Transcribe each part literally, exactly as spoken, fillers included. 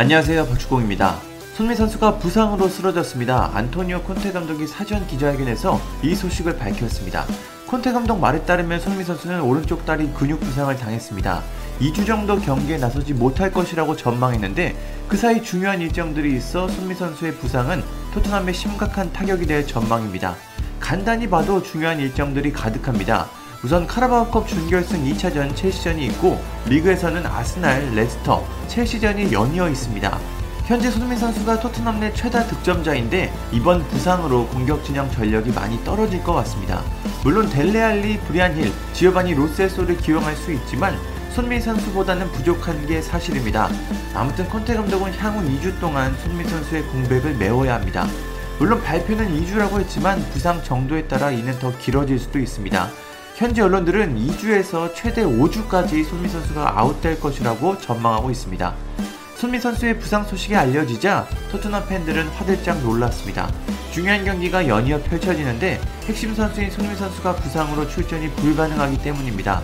안녕하세요, 박주공입니다. 손흥민 선수가 부상으로 쓰러졌습니다. 안토니오 콘테 감독이 사전 기자회견에서 이 소식을 밝혔습니다. 콘테 감독 말에 따르면 손흥민 선수는 오른쪽 다리 근육 부상을 당했습니다. 이 주 정도 경기에 나서지 못할 것이라고 전망했는데 그 사이 중요한 일정들이 있어 손흥민 선수의 부상은 토트넘에 심각한 타격이 될 전망입니다. 간단히 봐도 중요한 일정들이 가득합니다. 우선 카라바오컵 준결승 이 차전 첼시전이 있고 리그에서는 아스날, 레스터, 첼시전이 연이어 있습니다. 현재 손흥민 선수가 토트넘 내 최다 득점자인데 이번 부상으로 공격진영 전력이 많이 떨어질 것 같습니다. 물론 델레알리, 브리안힐, 지어바니, 로세소를 기용할 수 있지만 손흥민 선수보다는 부족한 게 사실입니다. 아무튼 콘테 감독은 향후 이 주 동안 손흥민 선수의 공백을 메워야 합니다. 물론 발표는 이 주라고 했지만 부상 정도에 따라 이는 더 길어질 수도 있습니다. 현지 언론들은 이 주에서 최대 오 주까지 손흥민 선수가 아웃될 것이라고 전망하고 있습니다. 손흥민 선수의 부상 소식이 알려지자 토트넘 팬들은 화들짝 놀랐습니다. 중요한 경기가 연이어 펼쳐지는데 핵심 선수인 손흥민 선수가 부상으로 출전이 불가능하기 때문입니다.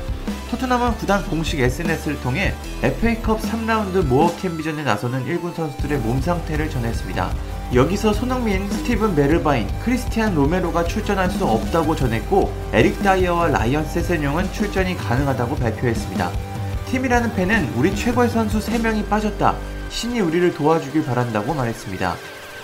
토트넘은 구단 공식 에스엔에스를 통해 에프에이컵 삼 라운드 모어 캔비전에 나서는 일군 선수들의 몸 상태를 전했습니다. 여기서 손흥민, 스티븐 메르바인, 크리스티안 로메로가 출전할 수 없다고 전했고 에릭 다이어와 라이언 세세뇽은 출전이 가능하다고 발표했습니다. 팀이라는 팬은 우리 최고의 선수 세 명이 빠졌다. 신이 우리를 도와주길 바란다고 말했습니다.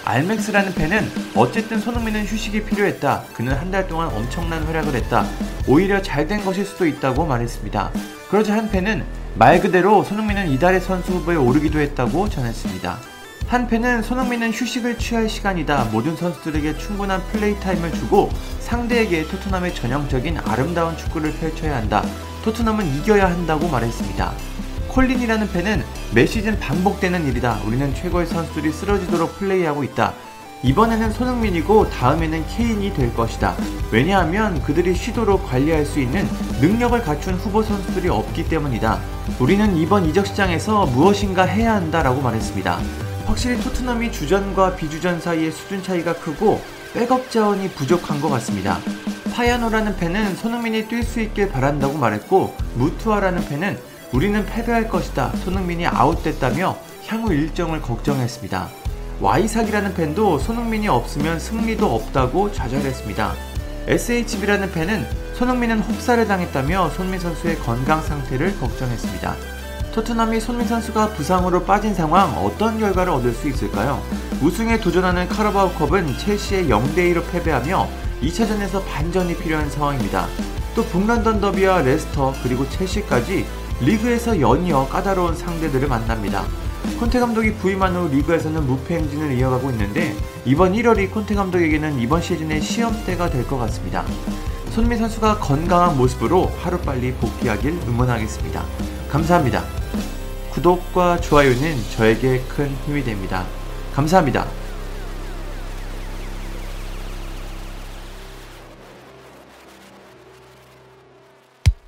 알맥스라는 팬은 어쨌든 손흥민은 휴식이 필요했다. 그는 한 달 동안 엄청난 활약을 했다. 오히려 잘된 것일 수도 있다고 말했습니다. 그러자 한 팬은 말 그대로 손흥민은 이달의 선수 후보에 오르기도 했다고 전했습니다. 한 팬은 손흥민은 휴식을 취할 시간이다. 모든 선수들에게 충분한 플레이 타임을 주고 상대에게 토트넘의 전형적인 아름다운 축구를 펼쳐야 한다. 토트넘은 이겨야 한다고 말했습니다. 콜린이라는 팬은 매 시즌 반복되는 일이다. 우리는 최고의 선수들이 쓰러지도록 플레이하고 있다. 이번에는 손흥민이고 다음에는 케인이 될 것이다. 왜냐하면 그들이 쉬도록 관리할 수 있는 능력을 갖춘 후보 선수들이 없기 때문이다. 우리는 이번 이적 시장에서 무엇인가 해야 한다 라고 말했습니다. 확실히 토트넘이 주전과 비주전 사이의 수준 차이가 크고 백업 자원이 부족한 것 같습니다. 파야노라는 팬은 손흥민이 뛸 수 있길 바란다고 말했고 무투아라는 팬은 우리는 패배할 것이다. 손흥민이 아웃됐다며 향후 일정을 걱정했습니다. 와이삭이라는 팬도 손흥민이 없으면 승리도 없다고 좌절했습니다. 에스에이치비라는 팬은 손흥민은 혹사를 당했다며 손흥민 선수의 건강 상태를 걱정했습니다. 토트넘이 손흥민 선수가 부상으로 빠진 상황 어떤 결과를 얻을 수 있을까요? 우승에 도전하는 카라바오컵은 첼시에 영 대 이로 패배하며 이 차전에서 반전이 필요한 상황입니다. 또 북런던 더비와 레스터 그리고 첼시까지 리그에서 연이어 까다로운 상대들을 만납니다. 콘테 감독이 부임한 후 리그에서는 무패 행진을 이어가고 있는데 이번 일월이 콘테 감독에게는 이번 시즌의 시험대가 될 것 같습니다. 손흥민 선수가 건강한 모습으로 하루빨리 복귀하길 응원하겠습니다. 감사합니다. 구독과 좋아요는 저에게 큰 힘이 됩니다. 감사합니다.